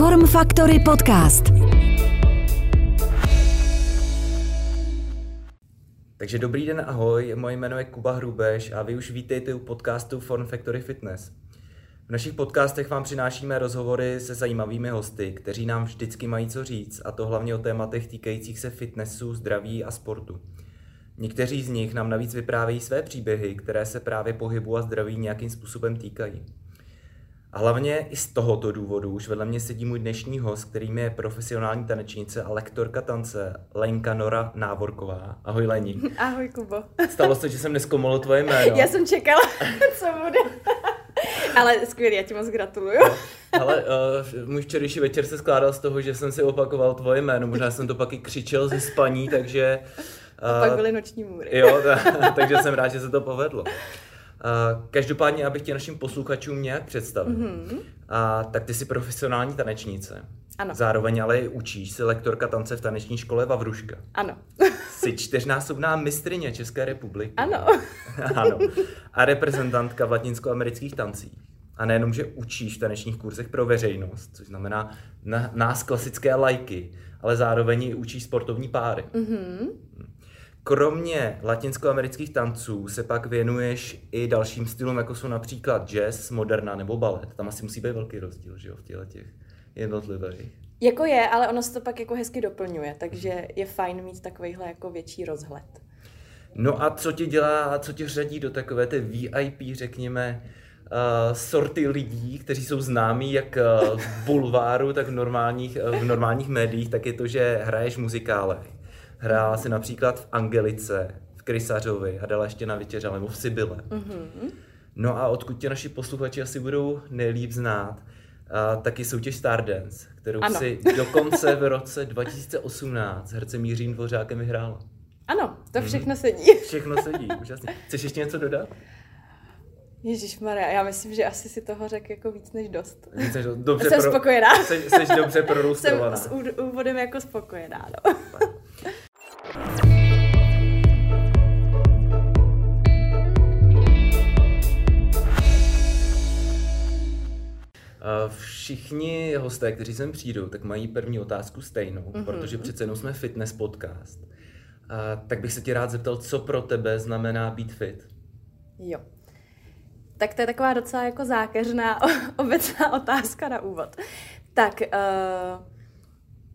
Form Factory podcast. Takže dobrý den, ahoj, moje jméno je Kuba Hrubeš a vy už vítejte u podcastu Form Factory Fitness. V našich podcastech vám přinášíme rozhovory se zajímavými hosty, kteří nám vždycky mají co říct, a to hlavně o tématech týkajících se fitnessu, zdraví a sportu. Někteří z nich nám navíc vyprávějí své příběhy, které se právě pohybu a zdraví nějakým způsobem týkají. A hlavně i z tohoto důvodu už vedle mě sedí můj dnešní host, kterým je profesionální tanečnice a lektorka tance Lenka Nora Návorková. Ahoj Leni. Ahoj Kubo. Stalo se, že jsem neskomolil tvoje jméno. Já jsem čekala, co bude. Ale skvělý, já ti moc gratuluju. Ale můj včerejší večer se skládal z toho, že jsem si opakoval tvoje jméno. Možná jsem to pak i křičel ze spaní, takže... A pak byly noční můry. Jo, takže jsem rád, že se to povedlo. Každopádně, abych tě našim posluchačům nějak představil, tak ty jsi profesionální tanečnice. Ano. Zároveň ale i učíš, jsi lektorka tance v taneční škole Vavruška. Ano. Jsi 4násobná mistryně České republiky. Ano. Ano. A reprezentantka v latinskoamerických tancích. A nejenom, že učíš v tanečních kurzech pro veřejnost, což znamená nás klasické lajky, ale zároveň i učíš sportovní páry. Kromě latinskoamerických tanců se pak věnuješ i dalším stylům, jako jsou například jazz, moderna nebo balet. Tam asi musí být velký rozdíl, že jo, v těch jednotlivých. Jako je, ale ono se to pak jako hezky doplňuje, takže je fajn mít takovejhle jako větší rozhled. No a co tě řadí do takové té VIP, řekněme, sorty lidí, kteří jsou známí jak v bulváru, tak v normálních médiích, tak je to, že hraješ muzikály. Hrála si například v Angelice, v Krysařovi a dala ještě na večeře, nebo v Sibylle. Mm-hmm. No a odkud tě naši posluchači asi budou nejlíp znát, taky soutěž StarDance, kterou si dokonce v roce 2018 hercem Jiřím Dvořákem vyhrála. Ano, to všechno sedí. Všechno sedí, úžasně. Chceš ještě něco dodat? Ježišmarja, já myslím, že asi si toho řekl jako víc než dost. Jsem spokojená. Jseš dobře prolustrovaná. Jsem s úvodem jako spokojená, no. Všichni hosté, kteří sem přijdou, tak mají první otázku stejnou, protože přece jenom jsme fitness podcast. Tak bych se ti rád zeptal, co pro tebe znamená být fit? Jo. Tak to je taková docela jako zákeřná obecná otázka na úvod. Tak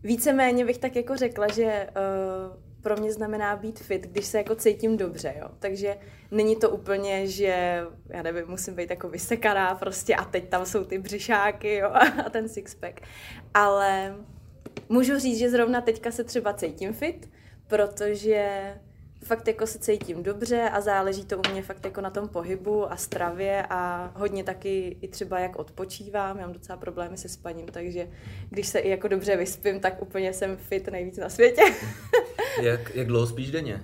víceméně bych tak jako řekla, že pro mě znamená být fit, když se jako cítím dobře, jo. Takže není to úplně, že já nevím, musím být jako vysekaná prostě a teď tam jsou ty břišáky, jo, a ten sixpack. Ale můžu říct, že zrovna teďka se třeba cítím fit, protože fakt jako se cítím dobře a záleží to u mě fakt jako na tom pohybu a stravě a hodně taky i třeba jak odpočívám, já mám docela problémy se spaním, takže když se i jako dobře vyspím, tak úplně jsem fit nejvíc na světě. Jak dlouho spíš denně?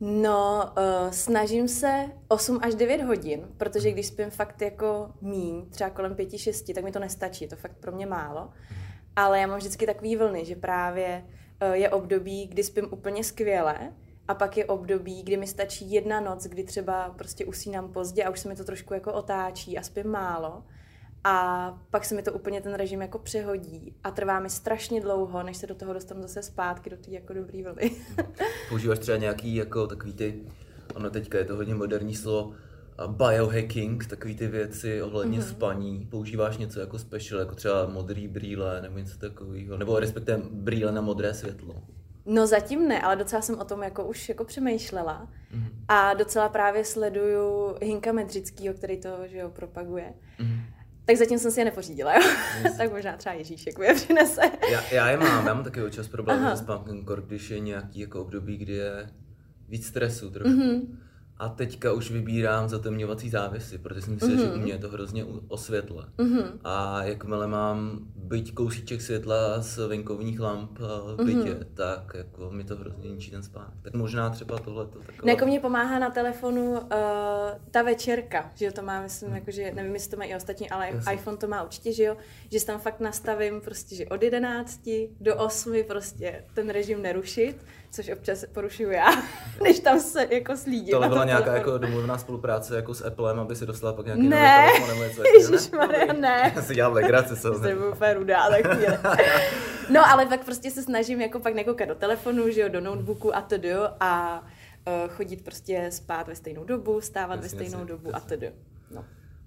No, snažím se 8 až 9 hodin, protože když spím fakt jako míň, třeba kolem 5-6, tak mi to nestačí, je to fakt pro mě málo, ale já mám vždycky takový vlny, že právě je období, kdy spím úplně skvěle, a pak je období, kdy mi stačí jedna noc, kdy třeba prostě usínám pozdě a už se mi to trošku jako otáčí a spím málo. A pak se mi to úplně ten režim jako přehodí a trvá mi strašně dlouho, než se do toho dostanu zase zpátky, do té jako dobrý vlny. Používáš třeba nějaký jako takový ty, ono teďka je to hodně moderní slovo, biohacking, takový ty věci ohledně spaní. Používáš něco jako special, jako třeba modrý brýle nebo něco takového, nebo respektive brýle na modré světlo? No zatím ne, ale docela jsem o tom jako už jako přemýšlela a docela právě sleduju Hinka Medřickýho, který to, že jo, propaguje. Tak zatím jsem si je nepořídila, jo? Tak možná třeba Ježíšek mi je přinese. Já je mám, já mám taky občas problém s spánkem, když je nějaký jako období, kdy je víc stresu trochu. A teďka už vybírám zatemňovací závěsy, protože jsem myslel, že u mě je to hrozně o světle. A jakmile mám byť kousíček světla z venkovních lamp v bytě, tak jako mi to hrozně ničí ten spánek. Tak možná třeba tohleto takové. Jako mě pomáhá na telefonu ta večerka, že to má, myslím, jako, že nevím, jestli to mají i ostatní, ale iPhone to má určitě, že jo, že si tam fakt nastavím prostě, že od 11 do 8 prostě ten režim nerušit, což občas porušuju já, než tam se jako slídím. nějaká jako domluvná spolupráce jako s Applem, aby si dostala pak nějaký nový telefon nebo něco? Ježišmarja, ne. Já si dělám legraci, co? To je úplně rudá za chvíli. No, ale pak prostě se snažím jako pak nekoukat do telefonu, že jo, do notebooku a td. A chodit prostě spát ve stejnou dobu, stávat jasně, ve stejnou dobu a td. No.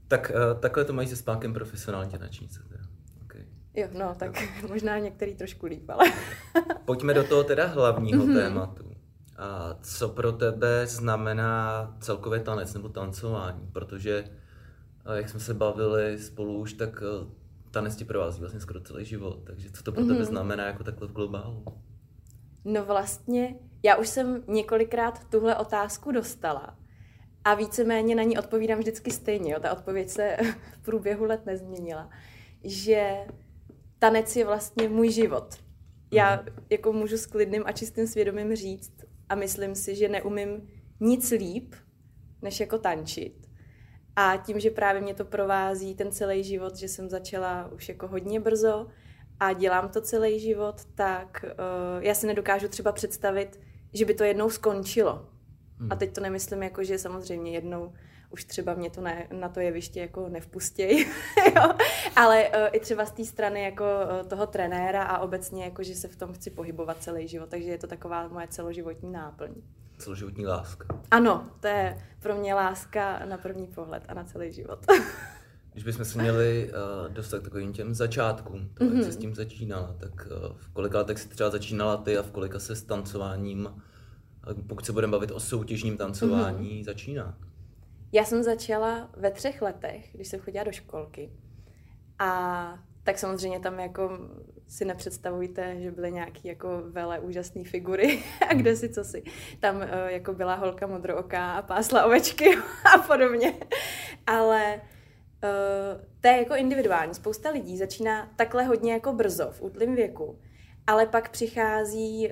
Tak takhle to mají se spánkem profesionální tanečnice. Jo, no, tak možná některý trošku líp, ale... Pojďme do toho teda hlavního tématu. A co pro tebe znamená celkově tanec nebo tancování? Protože, jak jsme se bavili spolu už, tak tanec ti provází vlastně skoro celý život. Takže co to pro tebe znamená jako takhle v globálu? No vlastně, já už jsem několikrát tuhle otázku dostala. A víceméně na ní odpovídám vždycky stejně. Jo? Ta odpověď se v průběhu let nezměnila. Že... Tanec je vlastně můj život. Já jako můžu s klidným a čistým svědomím říct a myslím si, že neumím nic líp, než jako tančit. A tím, že právě mě to provází ten celý život, že jsem začala už jako hodně brzo a dělám to celý život, tak já si nedokážu třeba představit, že by to jednou skončilo. A teď to nemyslím jako, že samozřejmě jednou už třeba mě to ne, na to jeviště jako nevpustěj, ale i třeba z té strany jako toho trenéra a obecně jako, že se v tom chci pohybovat celý život, takže je to taková moje celoživotní náplň. Celoživotní láska. Ano, to je pro mě láska na první pohled a na celý život. Když bychom se měli dostat k takovým těm začátkům, tak jak jsi s tím začínala, tak v kolika letech jsi třeba začínala ty a v kolika se s tancováním, pokud se budeme bavit o soutěžním tancování, začíná? Já jsem začala ve 3 letech, když jsem chodila do školky. A tak samozřejmě tam jako si nepředstavujte, že byly nějaký jako vele úžasné figury a kde si co si. Tam jako byla holka modrooká a pásla ovečky a podobně. Ale to je jako individuální. Spousta lidí začíná takhle hodně jako brzo, v útlém věku. Ale pak přichází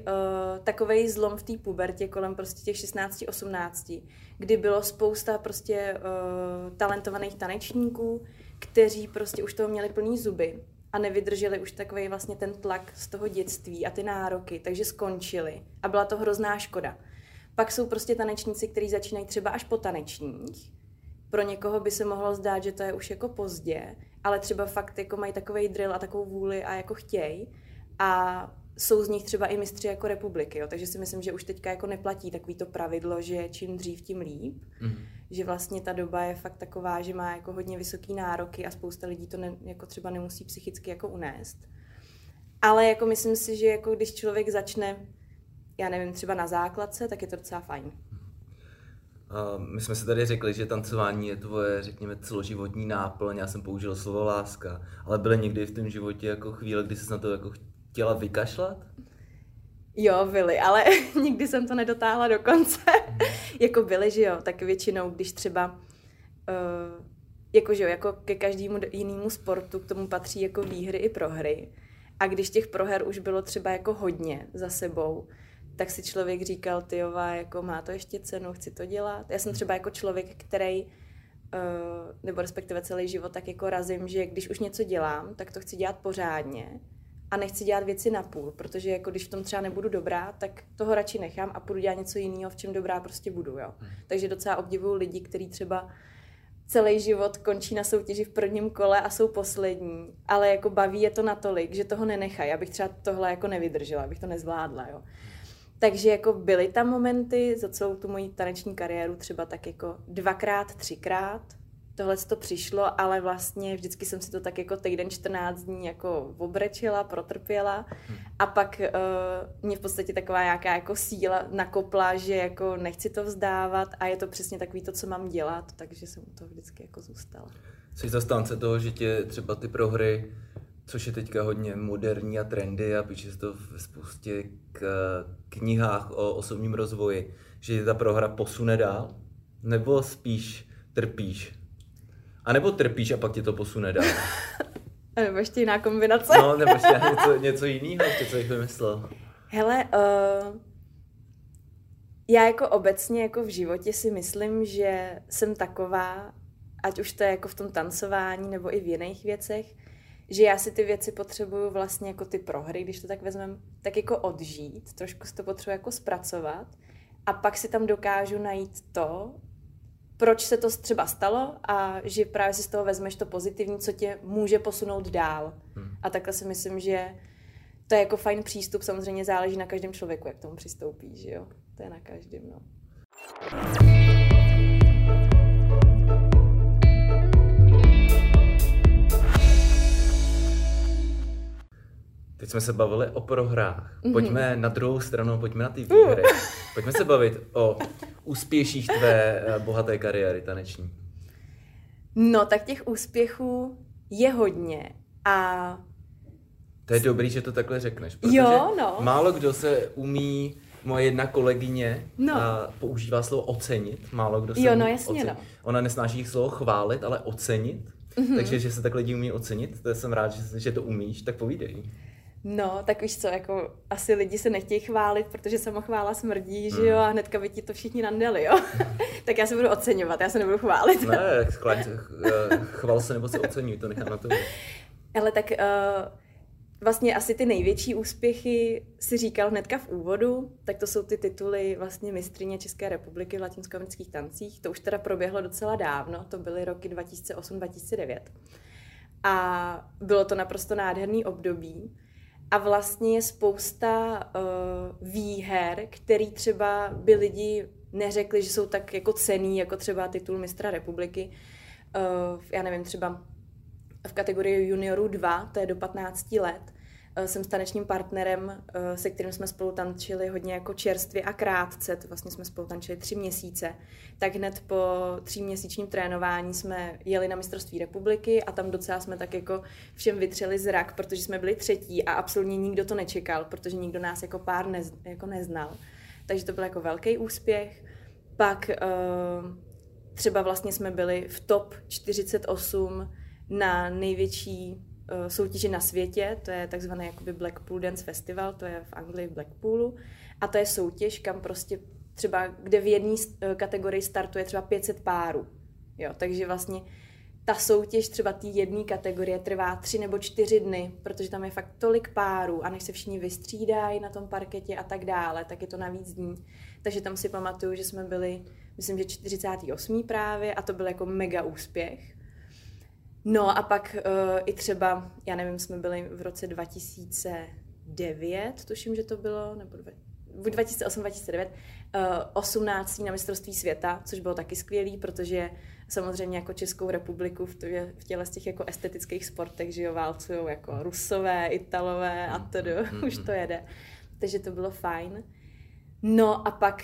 takovej zlom v té pubertě kolem prostě těch 16-18, kdy bylo spousta prostě talentovaných tanečníků, kteří prostě už toho měli plný zuby a nevydrželi už takovej vlastně ten tlak z toho dětství a ty nároky, takže skončili a byla to hrozná škoda. Pak jsou prostě tanečníci, kteří začínají třeba až po tanečních. Pro někoho by se mohlo zdát, že to je už jako pozdě, ale třeba fakt jako mají takovej drill a takovou vůli a jako chtějí. A jsou z nich třeba i mistři jako republiky, jo? Takže si myslím, že už teďka jako neplatí takový to pravidlo, že čím dřív, tím líp. Že vlastně ta doba je fakt taková, že má jako hodně vysoký nároky a spousta lidí to ne, jako třeba nemusí psychicky jako unést. Ale jako myslím si, že jako když člověk začne, já nevím, třeba na základce, tak je to docela fajn. My jsme si tady řekli, že tancování je tvoje, řekněme, celoživotní náplň, já jsem použil slovo láska, ale byly někdy v tom životě jako chvíle, kdy jsi na to jako chtěla vykašlat? Jo, byly, ale nikdy jsem to nedotáhla do konce. Jako byly, že jo, tak většinou, když třeba, jako že jo, jako ke každému jinému sportu k tomu patří jako výhry i prohry. A když těch proher už bylo třeba jako hodně za sebou, tak si člověk říkal, tyjová, jako má to ještě cenu, chci to dělat. Já jsem třeba jako člověk, který, nebo respektive celý život, tak jako razím, že když už něco dělám, tak to chci dělat pořádně. A nechci dělat věci napůl, protože jako když v tom třeba nebudu dobrá, tak toho radši nechám a půjdu dělat něco jiného, v čem dobrá prostě budu. Jo. Takže docela obdivuju lidi, kteří třeba celý život končí na soutěži v prvním kole a jsou poslední, ale jako baví je to natolik, že toho nenechají. Já bych třeba tohle jako nevydržela, abych to nezvládla. Jo. Takže jako byly tam momenty, za celou tu moji taneční kariéru třeba tak jako 2x, 3x. Tohle to přišlo, ale vlastně vždycky jsem si to tak jako týden 14 dní jako obrečela, protrpěla a pak mě v podstatě taková nějaká jako síla nakopla, že jako nechci to vzdávat a je to přesně takový to, co mám dělat, takže jsem u toho vždycky jako zůstala. Jsi zastánce toho, že tě třeba ty prohry, což je teďka hodně moderní a trendy a píše se to v spoustě knihách o osobním rozvoji, že ta prohra posune dál, nebo spíš trpíš? A nebo trpíš a pak tě to posune dál. A nebo ještě jiná kombinace. No, nebo ještě něco jiného, co jich vymyslel. Hele, já jako obecně jako v životě si myslím, že jsem taková, ať už to je jako v tom tancování nebo i v jiných věcech, že já si ty věci potřebuju vlastně jako ty prohry, když to tak vezmem, tak jako odžít, trošku si to potřebuji jako zpracovat a pak si tam dokážu najít to, proč se to třeba stalo a že právě si z toho vezmeš to pozitivní, co tě může posunout dál. A takhle si myslím, že to je jako fajn přístup, samozřejmě záleží na každém člověku, jak k tomu přistoupí, že jo? To je na každém, no. Teď jsme se bavili o prohrách. Pojďme na druhou stranu, pojďme na ty výhry. Pojďme se bavit o úspěších tvé bohaté kariéry taneční. No, tak těch úspěchů je hodně a... To je dobrý, že to takhle řekneš, protože málo kdo se umí, moje jedna kolegyně používá slovo ocenit, málo kdo se umí ocenit. Ona nesnáší slovo chválit, ale ocenit. Takže, že se takhle lidi umí ocenit, to jsem rád, že to umíš, tak povídej. No, tak víš co, jako asi lidi se nechtějí chválit, protože samochvála smrdí, že jo, a hnedka by ti to všichni nandali, jo. Tak já se budu oceňovat, já se nebudu chválit. Ne, chvál se nebo se oceňuj, to nechám na to. Ale tak vlastně asi ty největší úspěchy si říkal hnedka v úvodu, tak to jsou ty tituly vlastně mistryně České republiky v latinskoamerických tancích. To už teda proběhlo docela dávno, to byly roky 2008-2009. A bylo to naprosto nádherný období. A vlastně je spousta výher, který třeba by lidi neřekli, že jsou tak jako cenný, jako třeba titul mistra republiky. Já nevím, třeba v kategorii juniorů 2, to je do 15 let, jsem s tanečním partnerem, se kterým jsme spolu tančili hodně jako čerstvě a krátce, to vlastně jsme spolu tančili 3 měsíce, tak hned po 3měsíčním trénování jsme jeli na mistrovství republiky a tam docela jsme tak jako všem vytřeli zrak, protože jsme byli 3. a absolutně nikdo to nečekal, protože nikdo nás jako pár neznal. Takže to byl jako velký úspěch. Pak třeba vlastně jsme byli v top 48 na největší soutěži na světě, to je takzvaný jakoby Blackpool Dance Festival, to je v Anglii v Blackpoolu a to je soutěž, kam prostě třeba, kde v jedné kategorii startuje třeba 500 párů, jo, takže vlastně ta soutěž třeba té jedné kategorie trvá 3 nebo 4 dny, protože tam je fakt tolik párů a než se všichni vystřídají na tom parketě a tak dále, tak je to navíc dní, takže tam si pamatuju, že jsme byli, myslím, že 48. právě a to byl jako mega úspěch. No a pak i třeba, já nevím, jsme byli v roce 2009, tuším, že to bylo, nebo 2008-2009, 18. na mistrovství světa, což bylo taky skvělý, protože samozřejmě jako Českou republiku v těle z těch jako estetických sportech, že jo, válcujou jako Rusové, Italové a to už to jede. Takže to bylo fajn. No a pak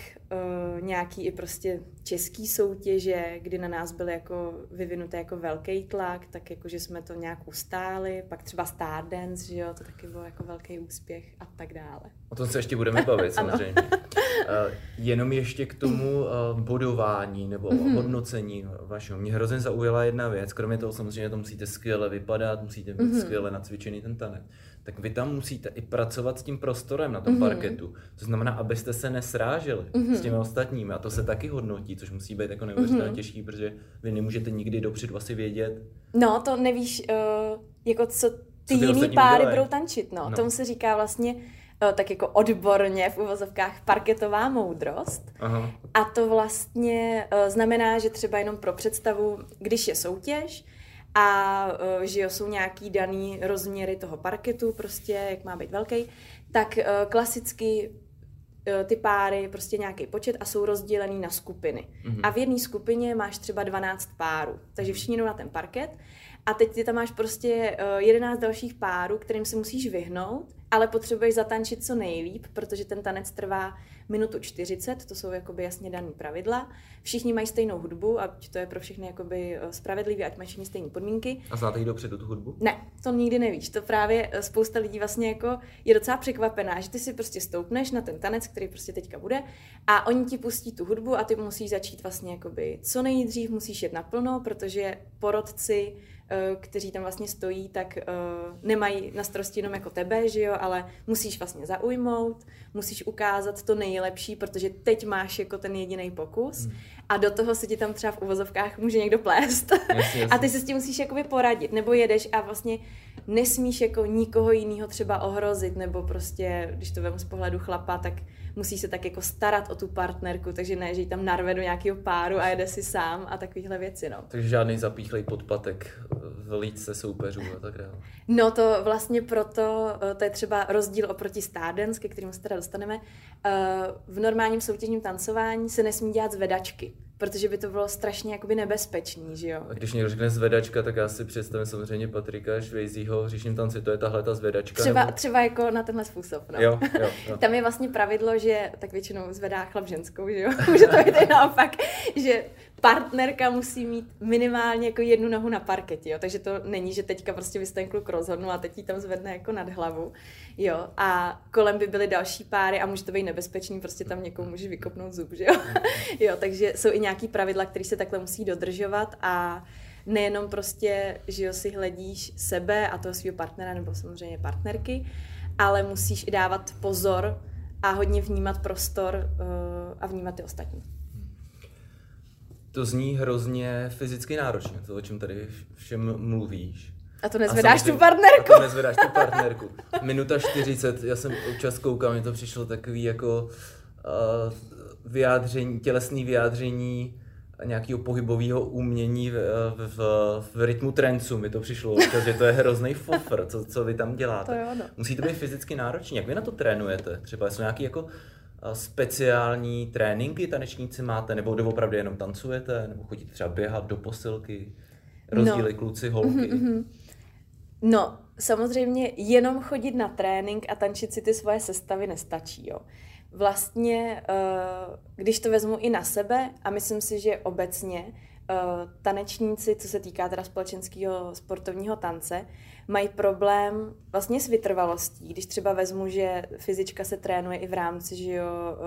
nějaký i prostě český soutěže, kdy na nás byl jako vyvinutý jako velký tlak, tak jako, že jsme to nějak ustáli, pak třeba StarDance, že jo, to taky byl jako velký úspěch a tak dále. O tom se ještě budeme bavit samozřejmě. Jenom ještě k tomu bodování nebo hodnocení vašeho. Mě hrozně zaujala jedna věc, kromě toho samozřejmě to musíte skvěle vypadat, musíte být skvěle nacvičený ten tanec. Tak vy tam musíte i pracovat s tím prostorem na tom parketu. To znamená, abyste se nesráželi s těmi ostatními. A to se taky hodnotí, což musí být jako neuvěřitelně těžký, protože vy nemůžete nikdy dopředu asi vědět. No, to nevíš, jako co ty jiný páry budou tančit. No. Tomu se říká vlastně tak jako odborně v uvozovkách parketová moudrost. Aha. A to vlastně znamená, že třeba jenom pro představu, když je soutěž, a že jo, jsou nějaký daný rozměry toho parketu, prostě, jak má být velký, tak klasicky ty páry, prostě nějaký počet a jsou rozdělený na skupiny. A v jedné skupině máš třeba 12 párů, takže všichni jdou na ten parket a teď ty tam máš prostě 11 dalších párů, kterým se musíš vyhnout, ale potřebuješ zatančit co nejlíp, protože ten tanec trvá 1:40, to jsou jakoby jasně daný pravidla. Všichni mají stejnou hudbu, a to je pro všechny jakoby spravedlivý, ať mají všichni stejné podmínky. A znáte jí dopředu tu hudbu? Ne, to nikdy nevíš. To právě spousta lidí vlastně jako je docela překvapená, že ty si prostě stoupneš na ten tanec, který prostě teďka bude, a oni ti pustí tu hudbu a ty musíš začít vlastně jakoby co nejdřív, musíš jet naplno, protože porotci, kteří tam vlastně stojí, tak nemají na starosti jenom jako tebe, že jo, ale musíš vlastně zaujmout, musíš ukázat to nejlepší, protože teď máš jako ten jediný pokus a do toho se ti tam třeba v uvozovkách může někdo plést. Jasně, jasně. A ty se s tím musíš jakoby poradit, nebo jedeš a vlastně nesmíš jako nikoho jiného třeba ohrozit, nebo prostě, když to vem z pohledu chlapa, tak musíš se tak jako starat o tu partnerku, takže ne, že ji tam narve do nějakého páru a jede si sám a takovýhle věci, no. Takže žádný zapíchlej podpatek, vlídce soupeřů a tak dále. No to vlastně proto, to je třeba rozdíl oproti StarDance, ke kterému se teda dostaneme. V normálním soutěžním tancování se nesmí dělat zvedačky, protože by to bylo strašně jakoby nebezpečný, že jo? A když někdo řekne zvedačka, tak já si představím samozřejmě Patrika Švejzího v hříšním tanci, to je tahle ta zvedačka. Třeba jako na tenhle způsob, no. Jo. Tam je vlastně pravidlo, že tak většinou zvedá chlap ženskou, že jo? Může to být i naopak, že partnerka musí mít minimálně jako jednu nohu na parketi, jo? Takže to není, že teďka prostě vy jste ten kluk rozhodnul a teď ji tam zvedne jako nad hlavu, jo? A kolem by byly další páry a může to být nebezpečný, prostě tam někomu může vykopnout zub, že jo? Jo, takže jsou i nějaký pravidla, které se takhle musí dodržovat a nejenom prostě, že jo, si hledíš sebe a toho svého partnera nebo samozřejmě partnerky, ale musíš i dávat pozor a hodně vnímat prostor a vnímat ty ostatní. To zní hrozně fyzicky náročně, to, o čem tady všem mluvíš. A to nezvedáš tu partnerku. Minuta 40, já jsem občas koukal, mi to přišlo takový jako vyjádření, tělesné vyjádření nějakého pohybového umění v rytmu trancu. Mi to přišlo, že to je hrozný fofr, co vy tam děláte. To jo, no. Musí to být fyzicky náročný. Jak vy na to trénujete? Třeba jsou nějaký jako speciální tréninky tanečníci máte, nebo opravdu jenom tancujete, nebo chodíte třeba běhat do posilky, rozdíly kluci, holky? No, samozřejmě jenom chodit na trénink a tančit si ty svoje sestavy nestačí, jo. Vlastně, když to vezmu i na sebe, a myslím si, že obecně tanečníci, co se týká teda společenského sportovního tance, mají problém vlastně s vytrvalostí. Když třeba vezmu, že fyzička se trénuje i v rámci, že jo,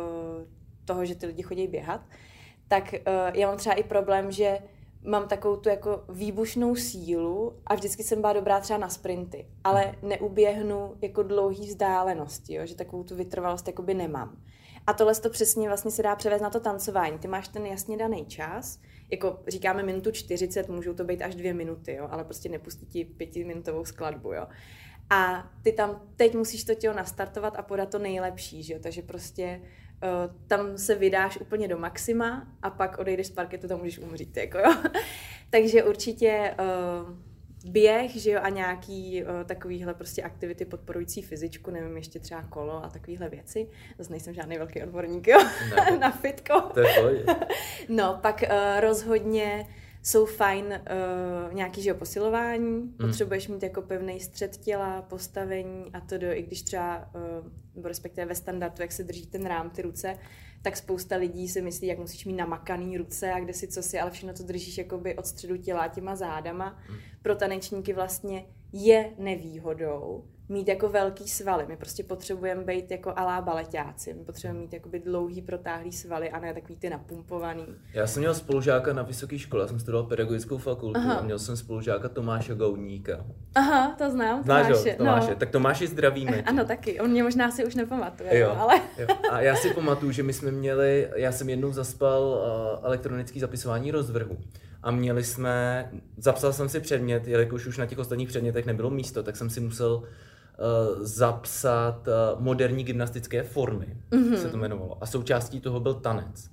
toho, že ty lidi chodí běhat, tak já mám třeba i problém, že mám takovou tu jako výbušnou sílu a vždycky jsem byla dobrá třeba na sprinty, ale neuběhnu jako dlouhý vzdálenosti, jo, že takovou tu vytrvalost jakoby nemám. A tohle to přesně vlastně se dá převést na to tancování. Ty máš ten jasně daný čas, jako říkáme minutu 40, můžou to být až 2 minuty, jo, ale prostě nepustí ti 5minutovou skladbu, jo. A ty tam teď musíš to tělo nastartovat a podat to nejlepší, že jo, takže prostě tam se vydáš úplně do maxima a pak odejdeš z parketu, tam můžeš umřít, jako jo. Takže určitě běh, že jo, a nějaký takovýhle prostě aktivity podporující fyzičku, nevím, ještě třeba kolo a takovýhle věci. Zase nejsem žádný velký odborník, jo, no. Na fitko. To je no, pak rozhodně jsou fajn nějaký, že jo, posilování, potřebuješ mít jako pevný střed těla, postavení a to, i když třeba, nebo respektive ve standardu, jak se drží ten rám, ty ruce, tak spousta lidí si myslí, jak musíš mít namakaný ruce a kde si co si, ale všechno to držíš jakoby od středu těla těma zádama. Pro tanečníky vlastně je nevýhodou mít jako velký svaly. My prostě potřebujeme být jako alá baleťáci. My potřebujeme mít jakoby dlouhý, protáhlý svaly a ne takový ty napumpovaný. Já jsem měl spolužáka na vysoké škole, já jsem studoval pedagogickou fakultu. Aha. A měl jsem spolužáka Tomáše Goudníka. Aha, to znám. Znáš Tomáše. No. Tak Tomáši zdravíme. Ano, taky. On mě možná si už nepamatuje. Jo, ale... jo. A já si pamatuju, že my jsme měli, já jsem jednou zaspal elektronické zapisování rozvrhu. A měli jsme, zapsal jsem si předmět, jelikož už na těch ostatních předmětech nebylo místo, tak jsem si musel zapsat moderní gymnastické formy, se to jmenovalo. A součástí toho byl tanec.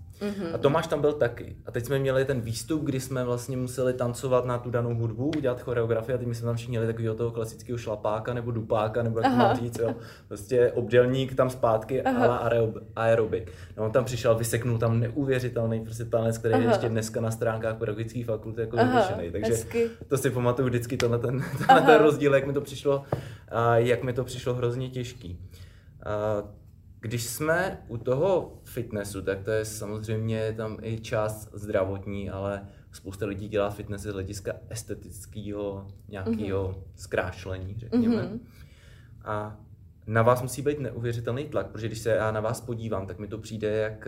A Tomáš tam byl taky. A teď jsme měli ten výstup, kdy jsme vlastně museli tancovat na tu danou hudbu, udělat choreografii a teď my jsme tam všichni měli takového toho klasického šlapáka nebo dupáka, nebo jak to mám říct, jo. Prostě obdělník tam zpátky a aerobik. No on tam přišel, vyseknul tam neuvěřitelný prostě tanec, který je ještě dneska na stránkách pedagogické fakulty jako vyvěšený. Takže hezky. To si pamatuju vždycky ten rozdíl, jak mi to přišlo hrozně těžký. Když jsme u toho fitnessu, tak to je samozřejmě tam i část zdravotní, ale spousta lidí dělá fitness z hlediska estetického nějakého zkrášlení, řekněme. A na vás musí být neuvěřitelný tlak, protože když se já na vás podívám, tak mi to přijde, jak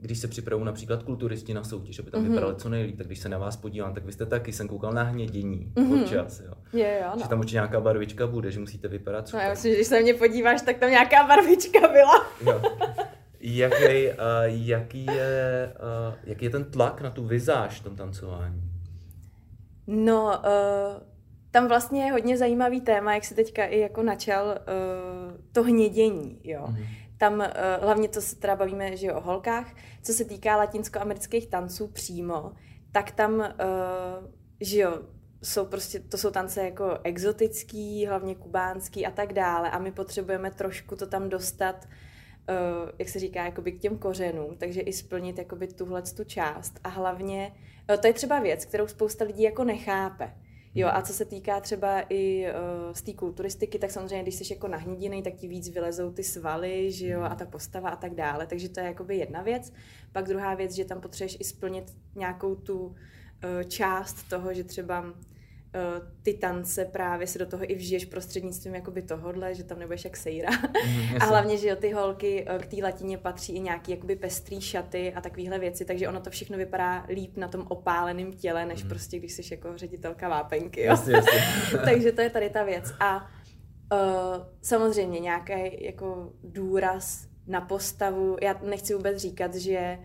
když se připravují například kulturisti na soutěž, aby tam vypadali co nejlíp, tak když se na vás podívám, tak vy jste taky, jsem koukal na hnědění občas, jo. Jo, no. Že tam určitě nějaká barvička bude, že musíte vypadat super. No, já myslím, že když se mě podíváš, tak tam nějaká barvička byla. Jo. Jaký je ten tlak na tu vizáž v tom tancování? No, tam vlastně je hodně zajímavý téma, jak se teďka i jako načal, to hnědění, jo. Mm. Tam hlavně, co se teda bavíme, že o holkách, co se týká latinskoamerických tanců přímo, tak tam, že jo, jsou prostě, to jsou tance jako exotický, hlavně kubánský a tak dále a my potřebujeme trošku to tam dostat, jak se říká, jakoby k těm kořenům, takže i splnit jakoby tuhletu část a hlavně, to je třeba věc, kterou spousta lidí jako nechápe. Jo, a co se týká třeba i z té kulturistiky, tak samozřejmě, když jsi jako nahněděnej, tak ti víc vylezou ty svaly, že jo, a ta postava a tak dále. Takže to je jakoby jedna věc. Pak druhá věc, že tam potřebuješ i splnit nějakou tu část toho, že třeba ty tance právě se do toho i vžiješ prostřednictvím jakoby tohodle, že tam nebudeš jak sejra. A hlavně, že jo, ty holky k té latině patří i nějaký jakoby pestrý šaty a takovéhle věci, takže ono to všechno vypadá líp na tom opáleném těle, než prostě když jsi jako ředitelka vápenky. Jasně, jasně. Takže to je tady ta věc. A samozřejmě nějaký jako důraz na postavu. Já nechci vůbec říkat, že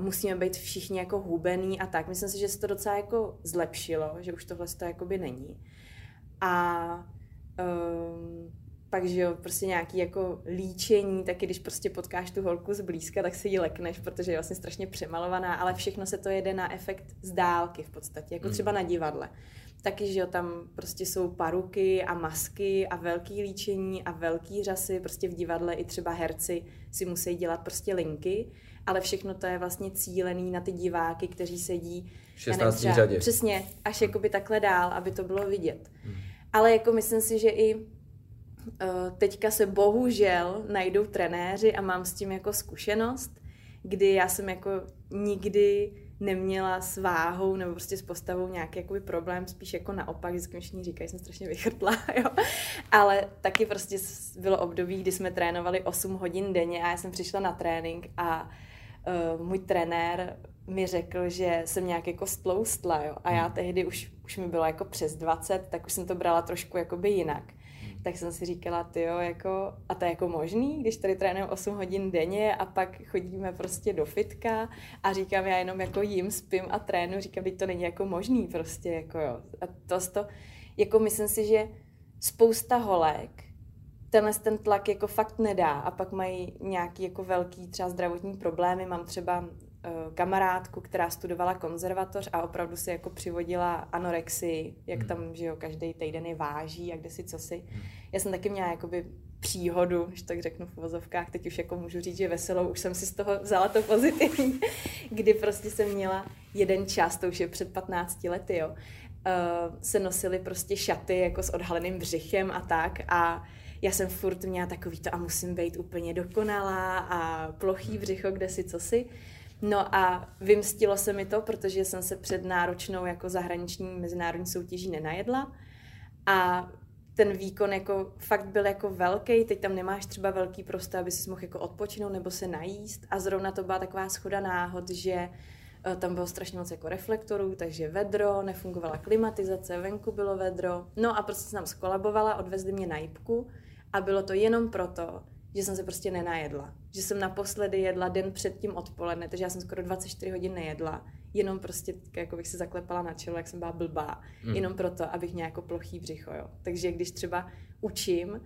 musíme být všichni jako hubený a tak. Myslím si, že se to docela jako zlepšilo, že už tohle to jakoby není. A pak, že jo, prostě nějaký jako líčení, taky když prostě potkáš tu holku zblízka, tak si ji lekneš, protože je vlastně strašně přemalovaná, ale všechno se to jede na efekt z dálky v podstatě, jako třeba na divadle. Taky, že jo, tam prostě jsou paruky a masky a velký líčení a velký řasy, prostě v divadle i třeba herci si musí dělat prostě linky, ale všechno to je vlastně cílený na ty diváky, kteří sedí 16. řadě. Přesně, až jakoby takhle dál, aby to bylo vidět. Hmm. Ale jako myslím si, že i teďka se bohužel najdou trenéři a mám s tím jako zkušenost, kdy já jsem jako nikdy neměla s váhou nebo prostě s postavou nějaký jakoby problém, spíš jako naopak, vždycky mi říkají, jsem strašně vychrtlá, jo. Ale taky prostě bylo období, kdy jsme trénovali 8 hodin denně a já jsem přišla na trénink a můj trenér mi řekl, že jsem nějak jako stloustla, jo. A já tehdy už mi bylo jako přes 20, tak už jsem to brala trošku jakoby jinak. Tak jsem si říkala, tyjo, jako, a to je jako možný, když tady trénujeme 8 hodin denně a pak chodíme prostě do fitka a říkám, já jenom jako jím, spím a trénu, říkám, teď to není jako možný prostě, jako jo. A to, jako myslím si, že spousta holek tenhle ten tlak jako fakt nedá a pak mají nějaký jako velký třeba zdravotní problémy. Mám třeba kamarádku, která studovala konzervatoř a opravdu si jako přivodila anorexii, jak tam, že jo, každý týden je váží a kde si, co si. Já jsem taky měla jakoby příhodu, když tak řeknu v uvozovkách, teď už jako můžu říct, že veselou, už jsem si z toho vzala to pozitivní, kdy prostě jsem měla jeden čas, to už je před 15 lety, jo, se nosily prostě šaty jako s odhaleným břichem a tak a já jsem furt měla takový to a musím být úplně dokonalá a plochý břicho, kde si, co si. No a vymstilo se mi to, protože jsem se před náročnou jako zahraniční mezinárodní soutěží nenajedla a ten výkon jako fakt byl jako velký, teď tam nemáš třeba velký prostor, aby si mohl jako odpočinout nebo se najíst a zrovna to byla taková shoda náhod, že tam bylo strašně moc jako reflektorů, takže vedro, nefungovala klimatizace, venku bylo vedro, no a prostě jsem tam skolabovala, odvezli mě na jipku a bylo to jenom proto, že jsem se prostě nenajedla. Že jsem naposledy jedla den před tím odpoledne, takže já jsem skoro 24 hodin nejedla. Jenom prostě, jako bych se zaklepala na čelo, jak jsem byla blbá. Jenom proto, abych měla jako plochý břicho, jo. Takže když třeba učím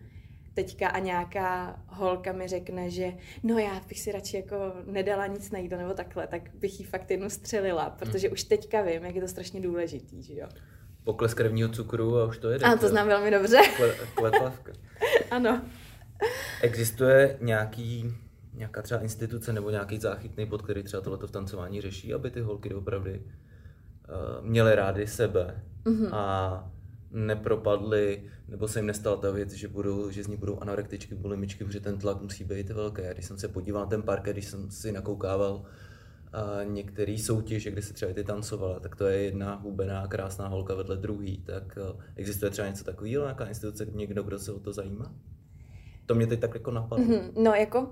teďka a nějaká holka mi řekne, že no já bych si radši jako nedala nic na jídlo nebo takhle, tak bych jí fakt jednu střelila, protože už teďka vím, jak je to strašně důležitý, že jo. Pokles krevního cukru a už to jede. A to znám velmi dobře. Kleplavka. Ano. Existuje nějaká třeba instituce nebo nějaký záchytný bod, který třeba tohleto v tancování řeší, aby ty holky opravdu měly rády sebe a nepropadly, nebo se jim nestala ta věc, že z ní budou anorektičky, bulimičky, protože ten tlak musí být velký. Já když jsem se podíval na ten parket, když jsem si nakoukával některé soutěže, kde se třeba ty tancovala, tak to je jedna hubená, krásná holka vedle druhý. Tak existuje třeba něco takového, nějaká instituce, někdo, kdo se o to zajímá? To mě teď tak jako napadlo. No jako,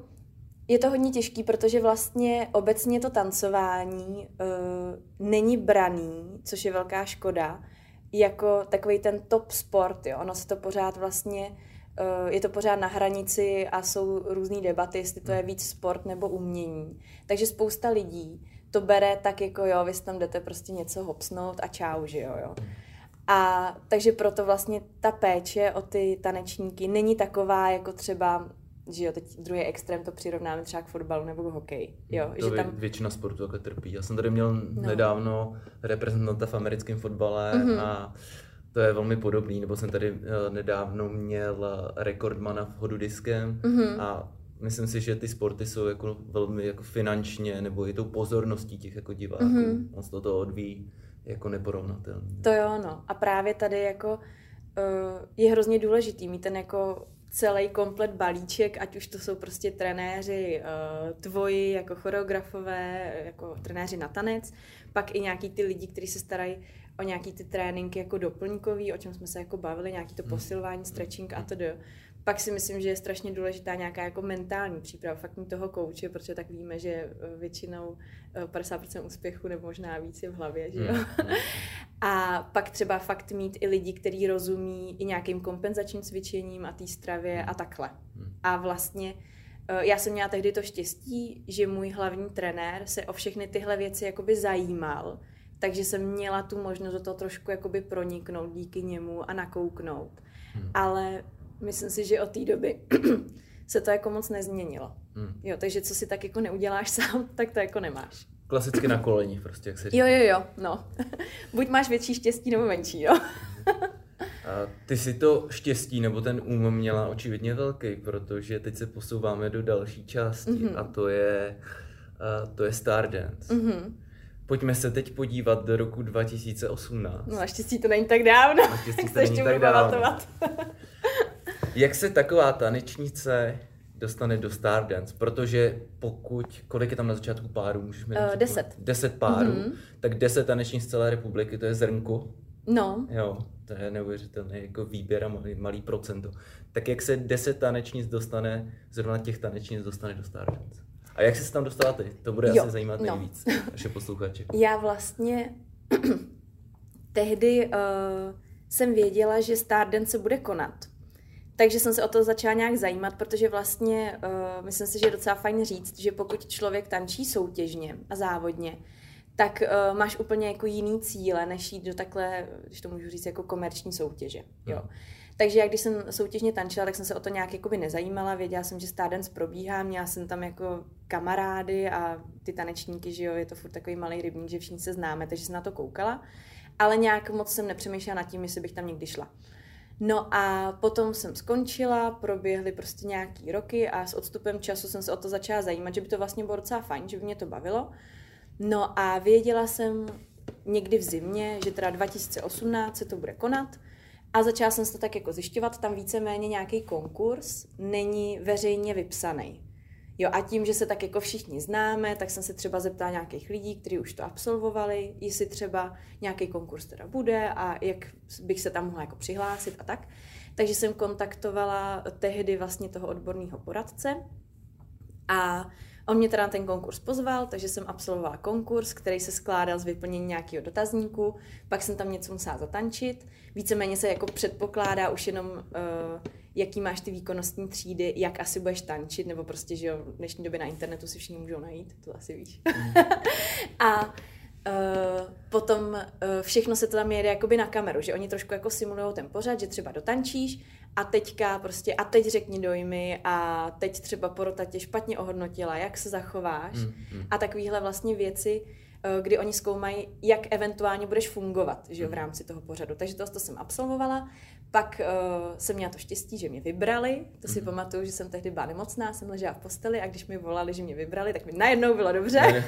je to hodně těžký, protože vlastně obecně to tancování není braný, což je velká škoda, jako takový ten top sport, jo. Ono se to pořád vlastně je to pořád na hranici a jsou různý debaty, jestli to je víc sport nebo umění. Takže spousta lidí to bere tak jako jo, vy si tam jdete prostě něco hopsnout a čau, že jo. A takže proto vlastně ta péče o ty tanečníky není taková jako třeba, že jo, teď druhý extrém to přirovnáme třeba k fotbalu nebo k hokeji, jo. To že tam... většina sportu takhle trpí. Já jsem tady měl nedávno reprezentanta v americkém fotbale a to je velmi podobný, nebo jsem tady nedávno měl rekordmana v hodu diskem a myslím si, že ty sporty jsou jako velmi jako finančně nebo i tou pozorností těch jako diváků. Nás toto odvíjí jako neporovnatelné. To jo, no. A právě tady jako je hrozně důležitý mít ten jako celý komplet balíček, ať už to jsou prostě trenéři tvoji, jako choreografové, jako trenéři na tanec, pak i nějaký ty lidi, kteří se starají o nějaký ty tréninky jako doplňkový, o čem jsme se jako bavili, nějaký to posilování, stretching a to. Pak si myslím, že je strašně důležitá nějaká jako mentální příprava, fakt mít toho kouče, protože tak víme, že většinou 50% úspěchu nebo možná víc je v hlavě, že jo? A pak třeba fakt mít i lidi, kteří rozumí i nějakým kompenzačním cvičením a té stravě a takhle. A vlastně já jsem měla tehdy to štěstí, že můj hlavní trenér se o všechny tyhle věci jakoby zajímal, takže jsem měla tu možnost do toho trošku jakoby proniknout díky němu a nakouknout. Ale myslím si, že od té doby se to jako moc nezměnilo. Jo, takže co si tak jako neuděláš sám, tak to jako nemáš. Klasicky na koleních prostě, jak se říká. Jo, no. Buď máš větší štěstí nebo menší, jo. A ty si to štěstí nebo ten úm měla očividně velký, protože teď se posouváme do další části a to je StarDance. Pojďme se teď podívat do roku 2018. No naštěstí to není tak dávno, tak se ještě budu pamatovat. Jak se taková tanečnice dostane do StarDance? Protože kolik je tam na začátku párů? Můžeš mi 10. 10 párů, tak 10 tanečních z celé republiky, to je zrnko. No. Jo, to je neuvěřitelné, jako výběr a malý procento. Tak jak se 10 tanečnic dostane, zrovna těch tanečnic dostane do StarDance? A jak se tam dostala ty? To bude asi zajímat nejvíc naše posluchače. Já vlastně tehdy jsem věděla, že StarDance se bude konat. Takže jsem se o to začala nějak zajímat, protože vlastně myslím si, že je docela fajn říct, že pokud člověk tančí soutěžně a závodně, tak máš úplně jako jiný cíle, než jít do takhle, když to můžu říct, jako komerční soutěže. Jo. Takže já když jsem soutěžně tančila, tak jsem se o to nějak jakoby nezajímala, věděla jsem, že StarDance probíhá, měla jsem tam jako kamarády a ty tanečníky, že jo, je to furt takový malý rybník, že všichni se známe, takže jsem na to koukala, ale nějak moc jsem nepřemýšlela nad tím, jestli bych tam někdy šla. No a potom jsem skončila, proběhly prostě nějaký roky a s odstupem času jsem se o to začala zajímat, že by to vlastně bylo docela fajn, že by mě to bavilo. No a věděla jsem někdy v zimě, že teda 2018 se to bude konat a začala jsem se to tak jako zjišťovat, tam víceméně nějaký konkurs není veřejně vypsaný. Jo a tím, že se tak jako všichni známe, tak jsem se třeba zeptala nějakých lidí, kteří už to absolvovali, jestli třeba nějaký konkurs teda bude a jak bych se tam mohla jako přihlásit a tak. Takže jsem kontaktovala tehdy vlastně toho odborného poradce a on mě teda na ten konkurs pozval, takže jsem absolvovala konkurs, který se skládal z vyplnění nějakého dotazníku, pak jsem tam něco musela zatančit, víceméně se jako předpokládá už jenom... jaký máš ty výkonnostní třídy, jak asi budeš tančit, nebo prostě, že jo, v dnešní době na internetu si všichni můžou najít, to asi víš. A potom všechno se to tam jede jakoby na kameru, že oni trošku jako simulujou ten pořad, že třeba dotančíš a teďka prostě, a teď řekni dojmy a teď třeba porota tě špatně ohodnotila, jak se zachováš a takovýhle vlastně věci, kdy oni zkoumají, jak eventuálně budeš fungovat, že jo, v rámci toho pořadu. Takže to jsem absolvovala. Pak jsem měla to štěstí, že mě vybrali, to si pamatuju, že jsem tehdy byla nemocná, jsem ležela v posteli a když mi volali, že mě vybrali, tak mi najednou bylo dobře.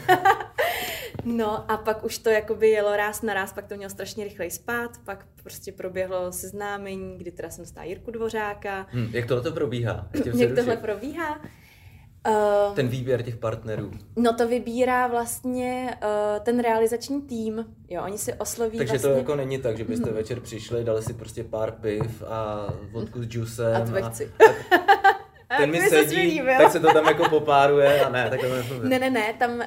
No a pak už to jakoby jelo ráz na ráz, pak to mělo strašně rychlej spát, pak prostě proběhlo seznámení, kdy teda jsem dostala Jirku Dvořáka. Jak tohle to probíhá? Jak tohle probíhá? Ten výběr těch partnerů. No to vybírá vlastně ten realizační tým. Jo, oni si osloví. Takže vlastně... to jako není tak, že byste večer přišli, dali si prostě pár piv a vodku s džusem. A to chci. A ten mi sedí, tak se to tam jako popáruje a ne, tak to ne. Ne, tam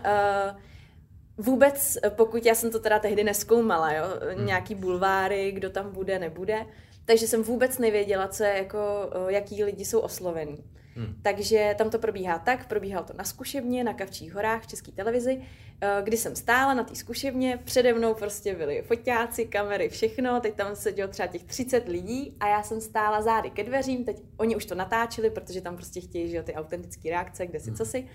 vůbec, pokud já jsem to teda tehdy nezkoumala, jo, nějaký bulváry, kdo tam bude, nebude, takže jsem vůbec nevěděla, co je, jako, jaký lidi jsou oslovení. Takže tam to probíhá tak, probíhalo to na zkušebně, na Kavčích horách v České televizi, kdy jsem stála na té zkušebně, přede mnou prostě byli foťáci, kamery, všechno, teď tam sedělo třeba těch 30 lidí a já jsem stála zády ke dveřím, teď oni už to natáčeli, protože tam prostě chtějí, že jo, ty autentické reakce, kde si, co si.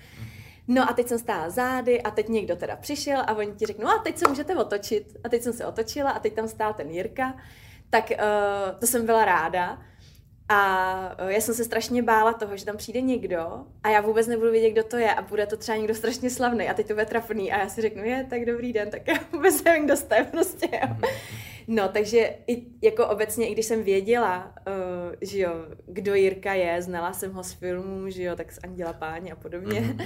No a teď jsem stála zády a teď někdo teda přišel a oni ti řeknou, a teď se můžete otočit. A teď jsem se otočila a teď tam stál ten Jirka, tak to jsem byla ráda. A já jsem se strašně bála toho, že tam přijde někdo a já vůbec nebudu vědět, kdo to je a bude to třeba někdo strašně slavný a teď to bude trapný a já si řeknu, je, tak dobrý den, tak já vůbec nevím, kdo jste prostě, jo. No, takže i, jako obecně, i když jsem věděla, že jo, kdo Jirka je, znala jsem ho z filmů, že jo, tak z Anděla Páně a podobně,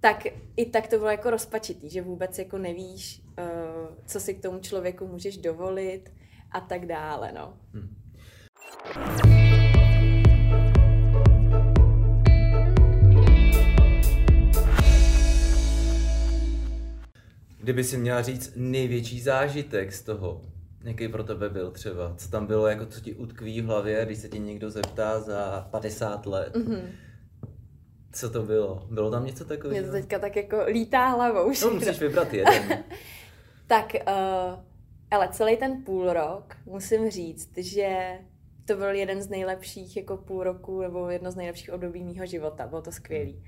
tak i tak to bylo jako rozpačitý, že vůbec jako nevíš, co si k tomu člověku můžeš dovolit a tak dále, no. Kdyby si měla říct největší zážitek z toho, jaký pro tebe byl třeba, co tam bylo, jako co ti utkví v hlavě, když se ti někdo zeptá za 50 let, co to bylo? Bylo tam něco takového? Mě to teďka tak jako lítá hlavou. No, musíš vybrat jeden. Tak, ale celý ten půl rok musím říct, že to byl jeden z nejlepších jako půl roku nebo jedno z nejlepších období mýho života, bylo to skvělý.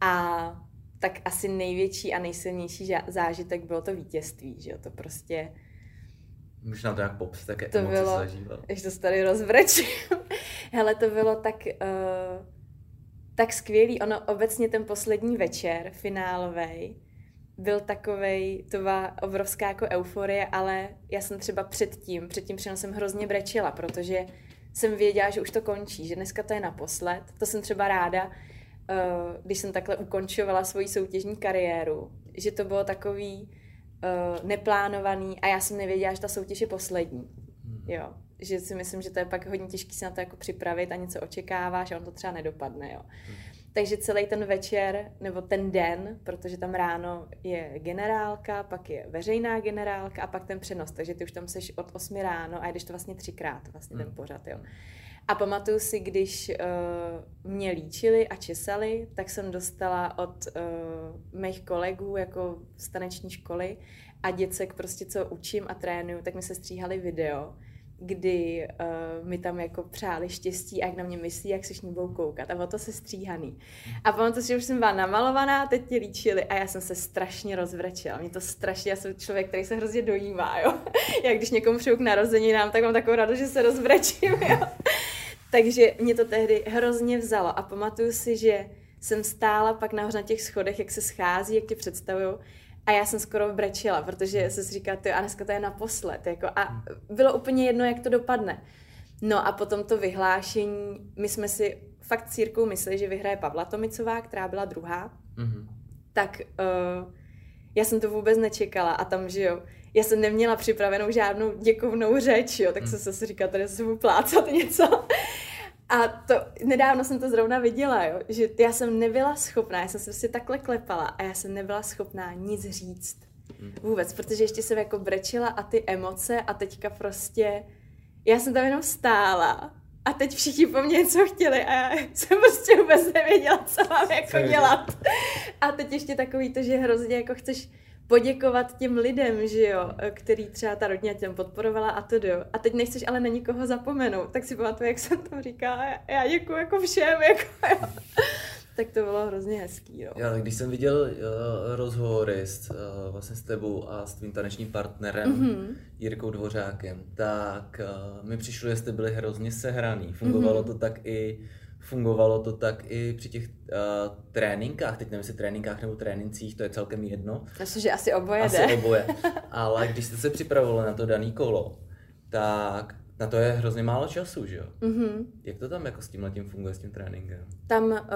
A tak asi největší a nejsilnější zážitek bylo to vítězství, že jo, to prostě... Můžeš nám to nějak popsat, jaké emoce bylo, zažíval. Když to tady rozvrčím. Hele, to bylo tak skvělý, ono obecně ten poslední večer, finálovej, byl takovej, to byla obrovská jako euforie, ale já jsem třeba před tím přenosem hrozně brečela, protože jsem věděla, že už to končí, že dneska to je naposled, to jsem třeba ráda, když jsem takhle ukončovala svoji soutěžní kariéru, že to bylo takový neplánovaný a já jsem nevěděla, že ta soutěž je poslední. Jo. Že si myslím, že to je pak hodně těžký se na to jako připravit a něco očekáváš a on to třeba nedopadne. Jo. Takže celý ten večer nebo ten den, protože tam ráno je generálka, pak je veřejná generálka a pak ten přenos, takže ty už tam seš od 8 ráno a jdeš to vlastně 3krát vlastně ten pořad. Jo. A pamatuju si, když mě líčili a česali, tak jsem dostala od mých kolegů jako z taneční školy a děcek prostě, co učím a trénuju, tak mi se stříhali video, kdy mi tam jako přáli štěstí a jak na mě myslí, jak se s ní budou koukat. A bylo to sestříhaný. A pamatuju si, že už jsem byla namalovaná, teď ti líčili a já jsem se strašně rozvrčela. Mě to strašně, já jsem člověk, který se hrozně dojímá, jo. Já když někomu přijdu k narozeninám, tak mám takovou radost, že se rozvrčím, jo. Takže mě to tehdy hrozně vzalo a pamatuju si, že jsem stála pak nahoře na těch schodech, jak se schází, jak tě představujou a já jsem skoro brečela, protože jsem si říkala, a dneska to je naposled, jako, a bylo úplně jedno, jak to dopadne. No a potom to vyhlášení, my jsme si fakt s Jirkou mysleli, že vyhraje Pavla Tomicová, která byla druhá, tak já jsem to vůbec nečekala a tam, že jo, já jsem neměla připravenou žádnou děkovnou řeč, jo, tak jsem si říkala, tady se budu plácat něco. A to, nedávno jsem to zrovna viděla, jo, že já jsem nebyla schopná, já jsem se prostě takhle klepala a já jsem nebyla schopná nic říct vůbec, protože ještě jsem jako brečela a ty emoce a teďka prostě, já jsem tam jenom stála a teď všichni po mně něco chtěli a já jsem prostě vůbec nevěděla, co mám jako dělat. A teď ještě takový to, že hrozně jako chceš poděkovat těm lidem, že jo, který třeba ta rodina těm podporovala a to jo. A teď nechceš ale na nikoho zapomenout, tak si pamatuju, jak jsem tam říkala, já děkuju jako všem, jako jo. Tak to bylo hrozně hezký, jo. Já, když jsem viděl rozhovory vlastně s tebou a s tvým tanečním partnerem, Jirkou Dvořákem, tak mi přišlo, že jste byli hrozně sehraný, fungovalo to tak i při těch tréninkách, teď nevím, jestli tréninkách nebo trénincích, to je celkem jedno. Takže asi oboje jde. Ale když jste se připravovali na to daný kolo, tak na to je hrozně málo času, že jo? Jak to tam jako s tímhletím funguje, s tím tréninkem? Tam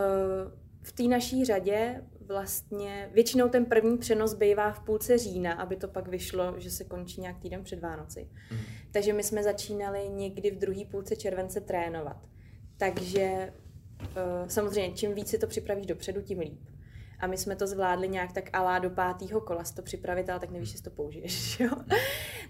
v té naší řadě vlastně většinou ten první přenos bývá v půlce října, aby to pak vyšlo, že se končí nějak týden před Vánoci. Takže my jsme začínali někdy v druhé půlce července trénovat. Takže samozřejmě, čím víc si to připravíš dopředu, tím líp. A my jsme to zvládli nějak tak alá do 5. kola si to připravit, ale tak nevíš, jestli to použiješ, jo?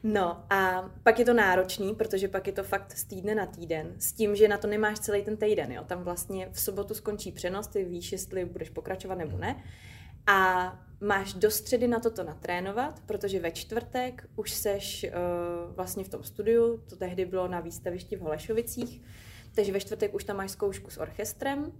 No a pak je to náročný, protože pak je to fakt z týdne na týden, s tím, že na to nemáš celý ten týden, jo? Tam vlastně v sobotu skončí přenos, ty víš, jestli budeš pokračovat nebo ne. A máš do středy na to natrénovat, protože ve čtvrtek už seš vlastně v tom studiu, to tehdy bylo na výstavišti v Holešovicích, takže ve čtvrtek už tam máš zkoušku s orchestrem,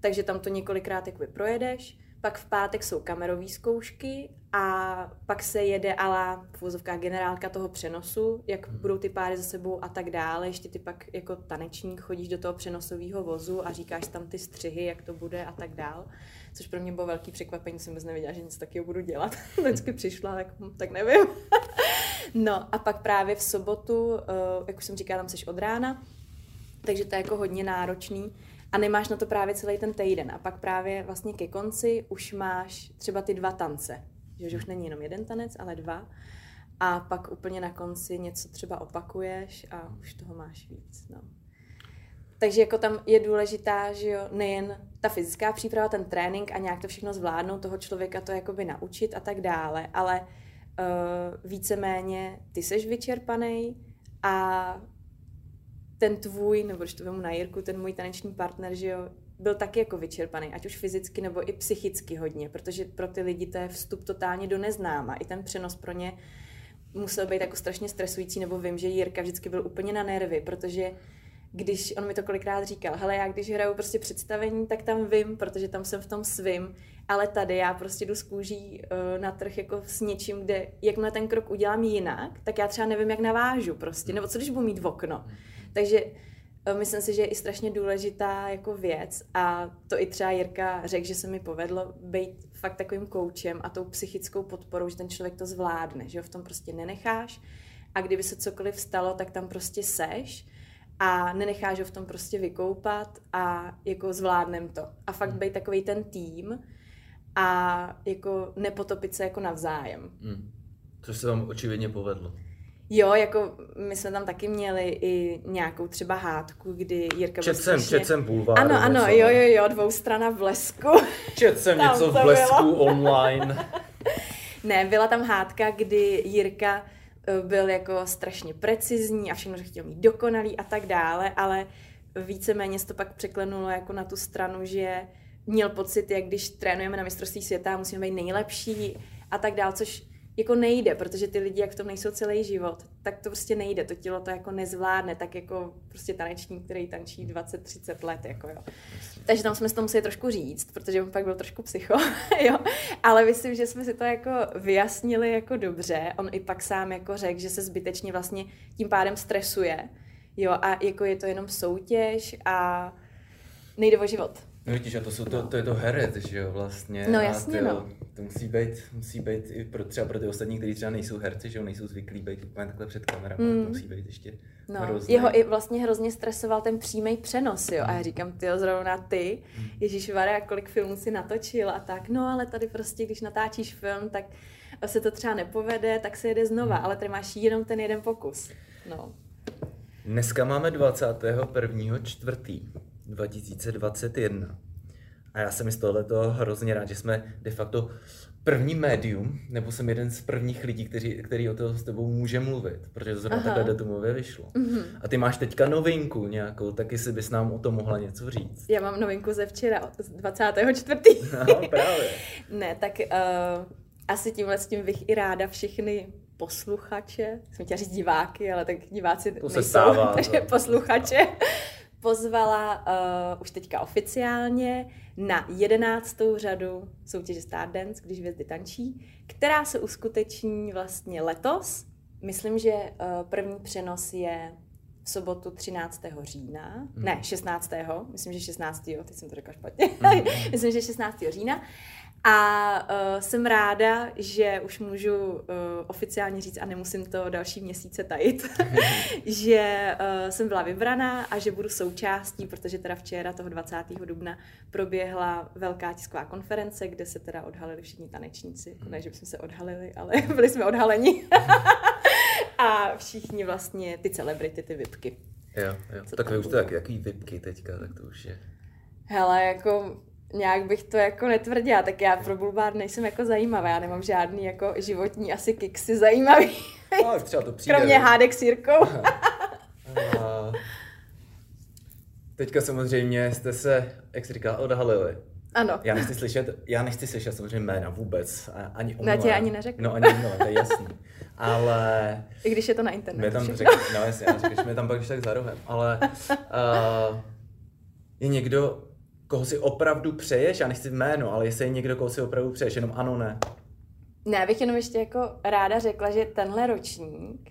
takže tam to několikrát jakoby projedeš, pak v pátek jsou kamerové zkoušky a pak se jede ala v uvozovkách generálka toho přenosu, jak budou ty páry za sebou a tak dále, ještě ty pak jako tanečník chodíš do toho přenosového vozu a říkáš tam ty střihy, jak to bude a tak dál, což pro mě bylo velký překvapení, jsem vůbec nevěděla, že něco takového budu dělat, vždycky přišla, tak nevím. No a pak právě v sobotu, jak už jsem říkala, tam seš od rána, takže to je jako hodně náročný. A nemáš na to právě celý ten týden. A pak právě vlastně ke konci už máš třeba ty 2 tance. Že už není jenom jeden tanec, ale 2. A pak úplně na konci něco třeba opakuješ a už toho máš víc. No. Takže jako tam je důležitá, že jo, nejen ta fyzická příprava, ten trénink a nějak to všechno zvládnout, toho člověka to jakoby naučit a tak dále. Ale víceméně ty seš vyčerpanej a ten tvůj, nebo když to vemu na Jirku, ten můj taneční partner, že jo, byl taky jako vyčerpaný, ať už fyzicky nebo i psychicky hodně, protože pro ty lidi to je vstup totálně do neznáma. I ten přenos pro ně musel být jako strašně stresující, nebo vím, že Jirka vždycky byl úplně na nervy, protože když, on mi to kolikrát říkal, hele, já když hraju prostě představení, tak tam vím, protože tam jsem v tom svým, ale tady já prostě jdu s kůží na trh jako s něčím, kde jakmile ten krok udělám jinak, tak já třeba nevím, jak navážu prostě, nebo co když budu mít v okno. Takže myslím si, že je i strašně důležitá jako věc a to i třeba Jirka řekl, že se mi povedlo být fakt takovým koučem a tou psychickou podporou, že ten člověk to zvládne, že ho v tom prostě nenecháš a kdyby se cokoliv stalo, tak tam prostě seš a nenecháš ho v tom prostě vykoupat a jako zvládnem to. A fakt být takový ten tým a jako nepotopit se jako navzájem. Což se vám očividně povedlo. Jo, jako my jsme tam taky měli i nějakou třeba hádku, kdy Jirka byl strašně... Četcem bulváru. Ano, něco. Jo, Dvoustrana v Blesku. Četcem něco v Blesku online. Ne, byla tam hádka, kdy Jirka byl jako strašně precizní a všechno, že chtěl mít dokonalý a tak dále, ale víceméně se to pak překlenulo jako na tu stranu, že měl pocit, jak když trénujeme na mistrovství světa, musíme být nejlepší a tak dále, což jako nejde, protože ty lidi, jak v tom nejsou celý život, tak to prostě nejde, to tělo to jako nezvládne, tak jako prostě tanečník, který tančí 20-30 let, jako jo. Takže tam jsme si to museli trošku říct, protože on pak byl trošku psycho, jo, ale myslím, že jsme si to jako vyjasnili jako dobře, on i pak sám jako řekl, že se zbytečně vlastně tím pádem stresuje, jo, a jako je to jenom soutěž a nejde o život. No vidíš, a to je to herec, že jo, vlastně. No jasně, to musí být i pro ty ostatní, kteří třeba nejsou herci, že jo, nejsou zvyklí být úplně takhle před kamerama, to musí být ještě hrozné. Jeho i vlastně hrozně stresoval ten přímý přenos, jo, a já říkám, tyjo, zrovna ty, ježišmarja, kolik filmů si natočil a tak, no ale tady prostě, když natáčíš film, tak se to třeba nepovede, tak se jede znova, ale tady máš jenom ten jeden pokus, no. Dneska máme 21.4.2021. A já jsem z tohoto hrozně rád, že jsme de facto první médium, nebo jsem jeden z prvních lidí, který o toho s tebou může mluvit, protože to zrovna takhle datumově vyšlo. Mm-hmm. A ty máš teďka novinku nějakou, taky si bys nám o tom mohla něco říct. Já mám novinku ze včera, z 24. No, právě. Ne, tak asi tímhle s tím bych i ráda všechny posluchače, jsem chtěla říct diváky, ale tak diváci to nejsou, se stává, takže no. Posluchače. Pozvala už teďka oficiálně na 11. řadu soutěže StarDance, když hvězdy tančí, která se uskuteční vlastně letos. Myslím, že první přenos je v sobotu 13. října, ne, 16. Myslím, že 16. teď jsem to řekla špatně, myslím, že 16. října. A jsem ráda, že už můžu oficiálně říct a nemusím to další měsíce tajit, že jsem byla vybraná a že budu součástí, protože teda včera toho 20. dubna proběhla velká tisková konference, kde se teda odhalili všichni tanečníci. Ne, že bychom se odhalili, ale byli jsme odhaleni. A všichni vlastně ty celebrity, ty vipky. Jo. Tak vy už to jaký vipky teďka, tak to už je. Hele, jako... nějak bych to jako netvrdila, tak já pro bulvár nejsem jako zajímavá, já nemám žádný jako životní asi kiksy zajímavý. Ale třeba to přijde. Kromě hádek s Jirkou. A teďka samozřejmě jste se, jak jsi říkala, odhalili. Ano. Já nechci slyšet samozřejmě jména vůbec, ani omluva. Já tě ani neřeknu. No ani omluva, to je jasný. Ale i když je to na internetu. Tam řekl, no jasně, já řekl, že mě tam pak ještě tak za rohem, ale je někdo, koho si opravdu přeješ, já nechci jméno, ale jestli je někdo, koho si opravdu přeješ, jenom ano, ne. Ne, bych jenom ještě jako ráda řekla, že tenhle ročník,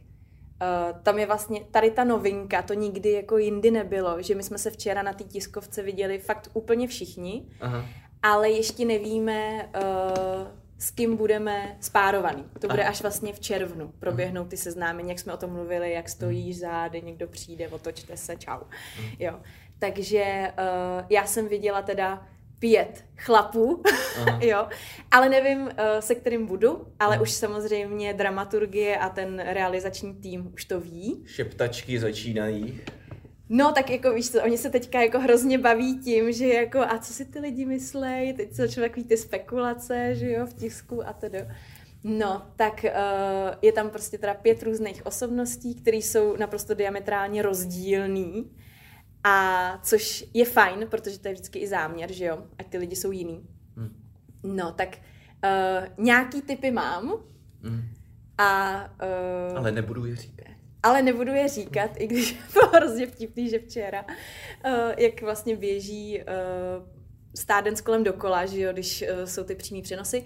tam je vlastně tady ta novinka, to nikdy jako jindy nebylo, že my jsme se včera na té tiskovce viděli fakt úplně všichni, aha, ale ještě nevíme, s kým budeme spárovaný. To bude až vlastně v červnu, proběhnou ty seznámení, jak jsme o tom mluvili, jak stojíš zády, někdo přijde, otočte se, čau. Jo. Takže já jsem viděla teda 5 chlapů, jo, ale nevím, se kterým budu, ale už samozřejmě dramaturgie a ten realizační tým už to ví. Šeptačky začínají. No tak jako víš co, oni se teďka jako hrozně baví tím, že jako a co si ty lidi myslejí, teď se začnou takový ty spekulace, že jo, v tisku a tedy. No, tak je tam prostě teda 5 různých osobností, které jsou naprosto diametrálně rozdílný. A což je fajn, protože to je vždycky i záměr, že jo, ať ty lidi jsou jiný. No, tak nějaký tipy mám a ale nebudu je říkat, i když bylo hrozně vtipný, že včera, jak vlastně běží StarDance kolem dokola, že jo, když jsou ty přímý přenosy,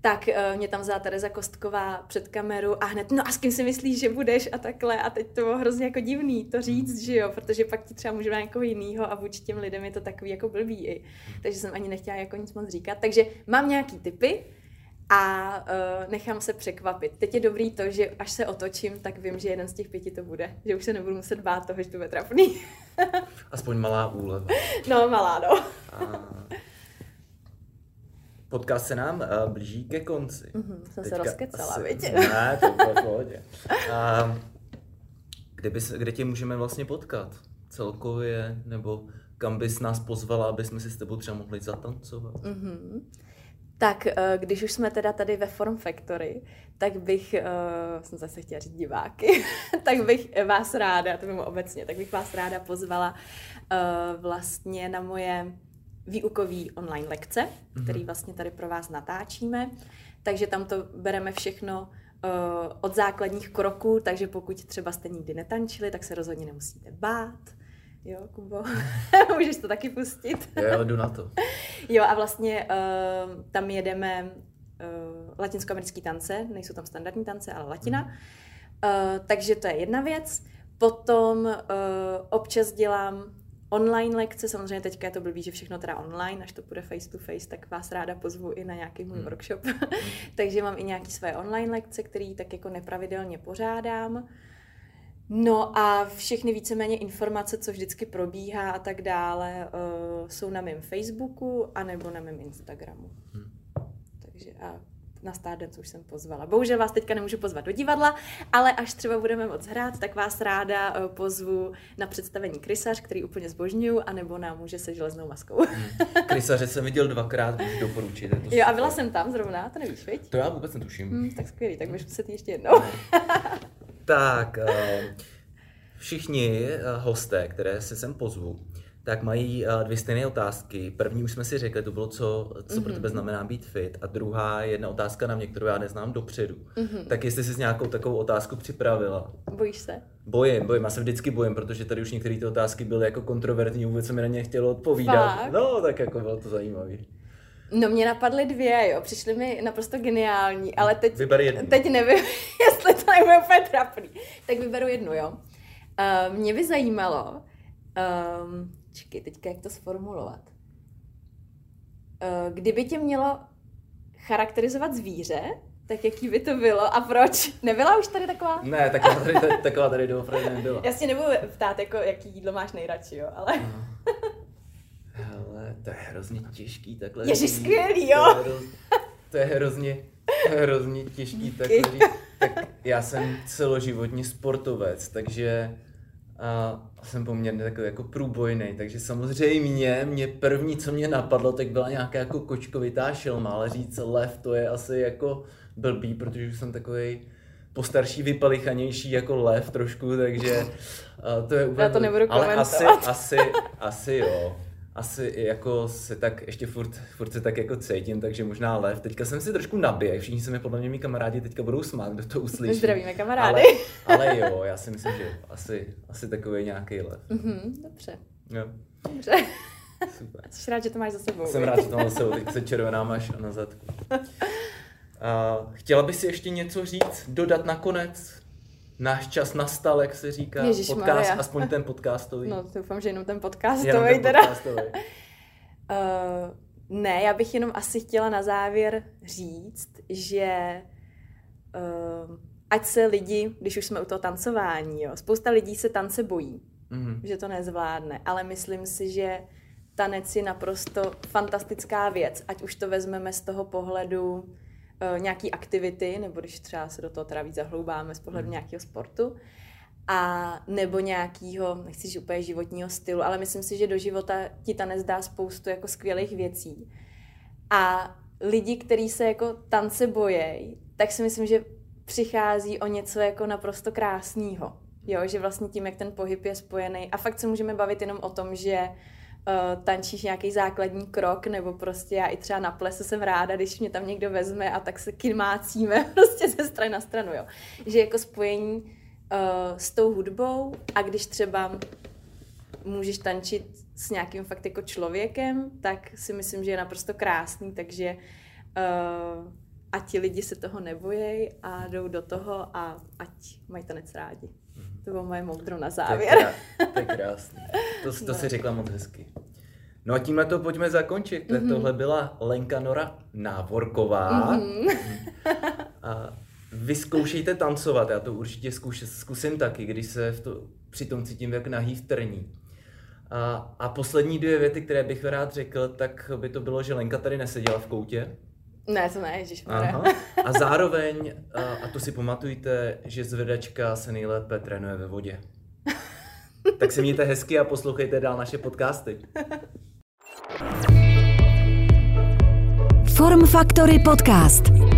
tak mě tam vzala Tereza Kostková před kameru a hned, no a s kým si myslíš, že budeš a takhle. A teď to bylo hrozně jako divný to říct, že jo, protože pak ti třeba může být někoho jinýho a vůči těm lidem je to takový jako blbý i. Takže jsem ani nechtěla jako nic moc říkat. Takže mám nějaký tipy a nechám se překvapit. Teď je dobrý to, že až se otočím, tak vím, že jeden z těch 5 to bude. Že už se nebudu muset bát toho, že to bude trapný. Aspoň malá úleva. No, malá, no. Podcast se nám blíží ke konci. Jsem se rozkecala, viď? Ne, to bylo v pohodě. Kde tě můžeme vlastně potkat? Celkově? Nebo kam bys nás pozvala, aby jsme si s tebou třeba mohli zatancovat? Tak když už jsme teda tady ve Form Factory, tak bych, jsem zase chtěla říct diváky, tak bych vás ráda, to mimo obecně, tak bych vás ráda pozvala vlastně na moje výukový online lekce, který vlastně tady pro vás natáčíme. Takže tam to bereme všechno od základních kroků, takže pokud třeba jste nikdy netančili, tak se rozhodně nemusíte bát. Jo, Kubo, můžeš to taky pustit. Jo, jdu na to. Jo, a vlastně tam jedeme latinskoamerické tance, nejsou tam standardní tance, ale latina. Takže to je jedna věc. Potom občas dělám online lekce, samozřejmě teďka je to blbý, že všechno teda online, až to bude face to face, tak vás ráda pozvu i na nějaký můj workshop. Takže mám i nějaké své online lekce, které tak jako nepravidelně pořádám. No a všechny víceméně informace, co vždycky probíhá a tak dále, jsou na mém Facebooku anebo na mém Instagramu. Takže a na StarDance už jsem pozvala. Bohužel vás teďka nemůžu pozvat do divadla, ale až třeba budeme moc hrát, tak vás ráda pozvu na představení Krysař, který úplně zbožňuju, anebo na Muže se železnou maskou. Krysaře jsem viděl 2krát, můžu doporučit. Jo, super. A byla jsem tam zrovna, to nevíš, viď? To já vůbec netuším. Tak skvělý, tak budeš muset ještě jednou. Tak, všichni hosté, které se sem pozvu, tak mají 2 stejné otázky. První už jsme si řekli, to bylo, co pro tebe znamená být fit. A druhá je jedna otázka na mě, kterou já neznám dopředu. Tak jestli jsi nějakou takovou otázku připravila. Bojíš se? Bojím. Já se vždycky bojím, protože tady už některé ty otázky byly jako kontroverzní, vůbec se mi na ně chtělo odpovídat. Fakt? No, tak jako bylo to zajímavé. No, mě napadly 2, jo. Přišly mi naprosto geniální, ale teď nevím, jestli to nebude úplně trapný. Tak vyberu jednu, jo. Mě by zajímalo, čekaj, teďka jak to sformulovat. Kdyby tě mělo charakterizovat zvíře, tak jaký by to bylo a proč? Nebyla už tady taková? Ne, taková tady doopravdy nebyla. Já si nebudu ptát, jako, jaký jídlo máš nejradši, jo, ale... Hele, to je hrozně těžký takhle. Ježiš, skvělý, jo! To je hrozně těžký takhle. Tak já jsem celoživotní sportovec, takže... a jsem poměrně takový jako průbojnej, takže samozřejmě mě první, co mě napadlo, tak byla nějaká jako kočkovitá šelma, ale říct lev, to je asi jako blbý, protože už jsem takový postarší, vypalichanější jako lev trošku, takže to je úplně... Já to nebudu komentovat. Ale asi jo. Asi jako se tak, ještě furt se tak jako cítím, takže možná lev. Teďka jsem si trošku naběh, všichni se mi podle mě mý kamarádi teďka budou smát, kdo to uslyší. Zdravíme kamarády. Ale jo, já si myslím, že asi takový nějaký lev. Mm-hmm, dobře. Jo. Dobře. Super. Jsi rád, že to máš za sebou. Jsem rád, že to mám za sebou, teď se červená máš na zadku. Chtěla bys si ještě něco říct, dodat nakonec? Náš čas nastal, jak se říká, podcast, aspoň ten podcastový. No, doufám, že jenom ten podcastový podcastový. Ne, já bych jenom asi chtěla na závěr říct, že ať se lidi, když už jsme u toho tancování, jo, spousta lidí se tance bojí, že to nezvládne, ale myslím si, že tanec je naprosto fantastická věc, ať už to vezmeme z toho pohledu nějaký aktivity, nebo když třeba se do toho teda víc zahloubáme z pohledu nějakého sportu, a nebo nějakého, nechci říct úplně životního stylu, ale myslím si, že do života ti tanec dá spoustu jako skvělých věcí. A lidi, kteří se jako tance bojejí, tak si myslím, že přichází o něco jako naprosto krásného. Jo, že vlastně tím, jak ten pohyb je spojený, a fakt se můžeme bavit jenom o tom, že tančíš nějaký základní krok, nebo prostě já i třeba na plese jsem ráda, když mě tam někdo vezme a tak se kymácíme prostě ze strany na stranu, jo. Že jako spojení s tou hudbou, a když třeba můžeš tančit s nějakým fakt jako člověkem, tak si myslím, že je naprosto krásný, takže a ti lidi se toho nebojí a jdou do toho a ať mají tanec rádi. To bylo moje moudro na závěr. To je krásné. To si řekla moc hezky. No a tímhle to pojďme zakončit. Tohle byla Lenka Nora Návorková. A vyzkoušejte tancovat. Já to určitě zkusím taky, když se přitom cítím jak nahý v trní. A poslední dvě věty, které bych rád řekl, tak by to bylo, že Lenka tady neseděla v koutě. Ne, to ne, ježišmarja. A zároveň, a to si pamatujte, že zvedačka se nejlépe trénuje ve vodě. Tak se mějte hezky a poslouchejte dál naše podcasty. Form Factory Podcast.